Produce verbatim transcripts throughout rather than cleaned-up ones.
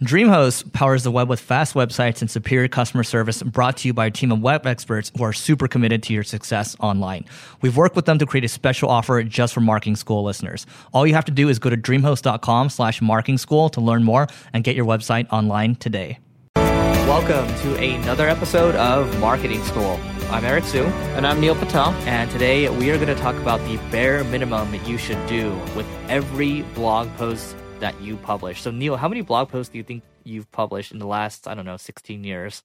DreamHost powers the web with fast websites and superior customer service, brought to you by a team of web experts who are super committed to your success online. We've worked with them to create a special offer just for Marketing School listeners. All you have to do is go to dreamhost.com slash marketing school to learn more and get your website online today. Welcome to another episode of Marketing School. I'm Eric Siu. And I'm Neil Patel. And today we are going to talk about the bare minimum that you should do with every blog post that you publish. So Neil, how many blog posts do you think you've published in the last, I don't know, sixteen years?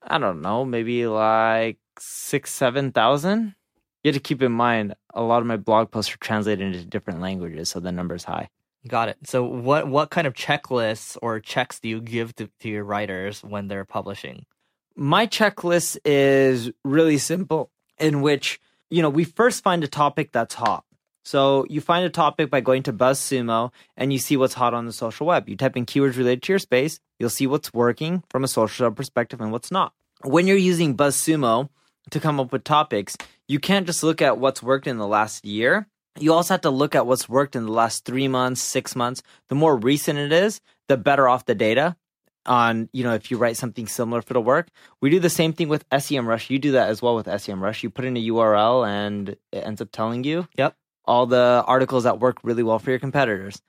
I don't know, maybe like six, seven thousand? You have to keep in mind, a lot of my blog posts are translated into different languages, so the number's high. Got it. So what, what kind of checklists or checks do you give to, to your writers when they're publishing? My checklist is really simple, in which, you know, we first find a topic that's hot. So you find a topic by going to BuzzSumo and you see what's hot on the social web. You type in keywords related to your space. You'll see what's working from a social web perspective and what's not. When you're using BuzzSumo to come up with topics, you can't just look at what's worked in the last year. You also have to look at what's worked in the last three months, six months. The more recent it is, the better off the data on, you know, if you write something similar if it'll work. We do the same thing with SEMrush. You do that as well with SEMrush. You put in a U R L and it ends up telling you. Yep. All the articles that work really well for your competitors.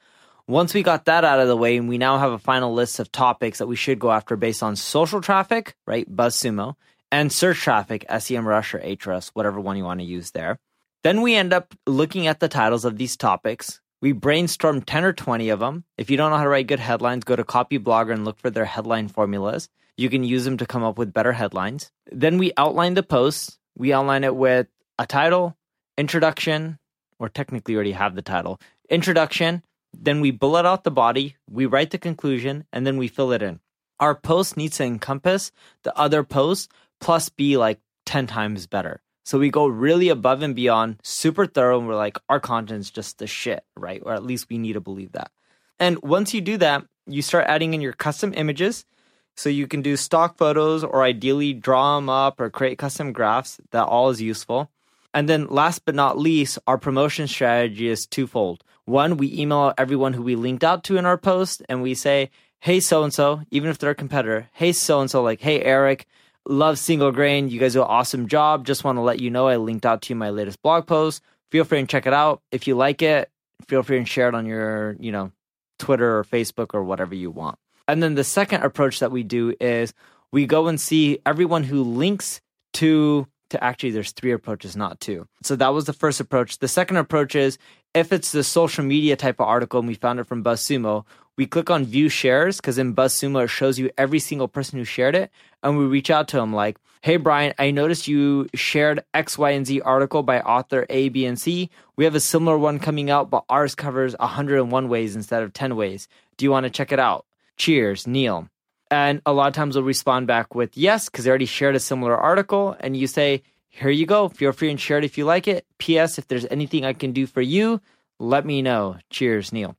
Once we got that out of the way, and we now have a final list of topics that we should go after based on social traffic, right, BuzzSumo, and search traffic, SEMrush or Ahrefs, whatever one you want to use there. Then we end up looking at the titles of these topics. We brainstorm ten or twenty of them. If you don't know how to write good headlines, go to CopyBlogger and look for their headline formulas. You can use them to come up with better headlines. Then we outline the posts. We outline it with a title, introduction, or technically already have the title, introduction, then we bullet out the body, we write the conclusion, and then we fill it in. Our post needs to encompass the other posts, plus be like ten times better. So we go really above and beyond, super thorough, and we're like, our content's just the shit, right? Or at least we need to believe that. And once you do that, you start adding in your custom images. So you can do stock photos or ideally draw them up or create custom graphs. That all is useful. And then last but not least, our promotion strategy is twofold. One, we email everyone who we linked out to in our post and we say, hey, so-and-so, even if they're a competitor, hey, so-and-so, like, hey, Eric, love Single Grain. You guys do an awesome job. Just want to let you know I linked out to you in my latest blog post. Feel free and check it out. If you like it, feel free and share it on your, you know, Twitter or Facebook or whatever you want. And then the second approach that we do is we go and see everyone who links to to actually there's three approaches, not two. So that was the first approach. The second approach is if it's the social media type of article and we found it from BuzzSumo, we click on view shares because in BuzzSumo, it shows you every single person who shared it. And we reach out to them like, hey, Brian, I noticed you shared X, Y, and Z article by author A, B, and C. We have a similar one coming out, but ours covers one hundred one ways instead of ten ways. Do you want to check it out? Cheers, Neil. And a lot of times they'll respond back with yes, because they already shared a similar article. And you say, here you go. Feel free and share it if you like it. P S. If there's anything I can do for you, let me know. Cheers, Neil.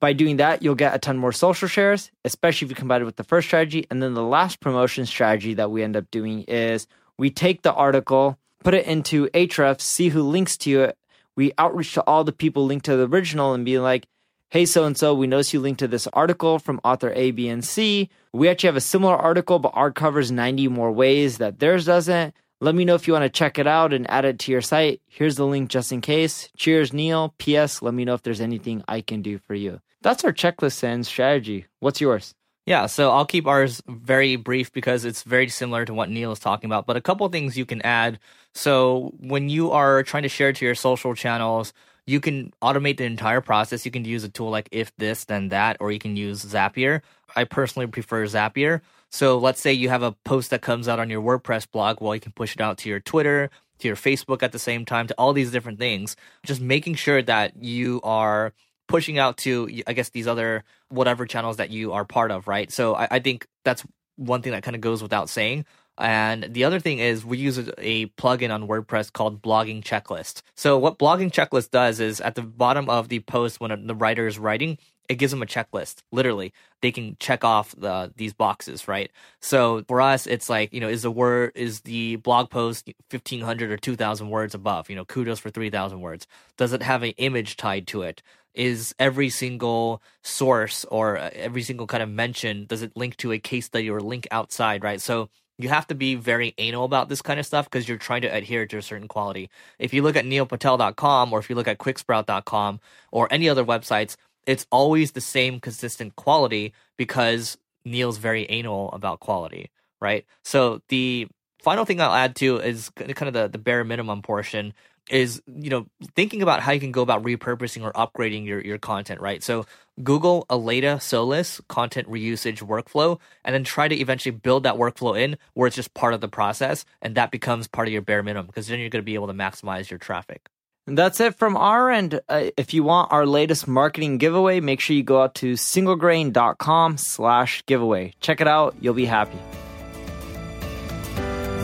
By doing that, you'll get a ton more social shares, especially if you combine it with the first strategy. And then the last promotion strategy that we end up doing is we take the article, put it into Ahrefs, see who links to it. We outreach to all the people linked to the original and be like, hey, so-and-so, we noticed you linked to this article from author A, B, and C. We actually have a similar article, but our covers ninety more ways that theirs doesn't. Let me know if you want to check it out and add it to your site. Here's the link just in case. Cheers, Neil. P S. Let me know if there's anything I can do for you. That's our checklist and strategy. What's yours? Yeah, so I'll keep ours very brief because it's very similar to what Neil is talking about. But a couple of things you can add. So when you are trying to share to your social channels, you can automate the entire process. You can use a tool like If This Then That, or you can use Zapier. I personally prefer Zapier. So let's say you have a post that comes out on your WordPress blog. Well, you can push it out to your Twitter, to your Facebook at the same time, to all these different things. Just making sure that you are pushing out to, I guess, these other whatever channels that you are part of, right? So I, I think that's one thing that kind of goes without saying. And the other thing is we use a plugin on WordPress called Blogging Checklist. So what Blogging Checklist does is at the bottom of the post, when the writer is writing, it gives them a checklist. Literally, they can check off the, these boxes, right? So for us, it's like, you know, is the word is the blog post fifteen hundred or two thousand words above? You know, kudos for three thousand words. Does it have an image tied to it? Is every single source or every single kind of mention, does it link to a case study or link outside, right? So you have to be very anal about this kind of stuff because you're trying to adhere to a certain quality. If you look at neil patel dot com or if you look at quicksprout dot com or any other websites, it's always the same consistent quality because Neil's very anal about quality, right? So the final thing I'll add to is kind of the, the bare minimum portion is, you know, thinking about how you can go about repurposing or upgrading your, your content, right? So Google Aleda Solis content reusage workflow, and then try to eventually build that workflow in where it's just part of the process, and that becomes part of your bare minimum because then you're going to be able to maximize your traffic. And that's it from our end. Uh, if you want our latest marketing giveaway, make sure you go out to singlegrain dot com slash giveaway. Check it out. You'll be happy.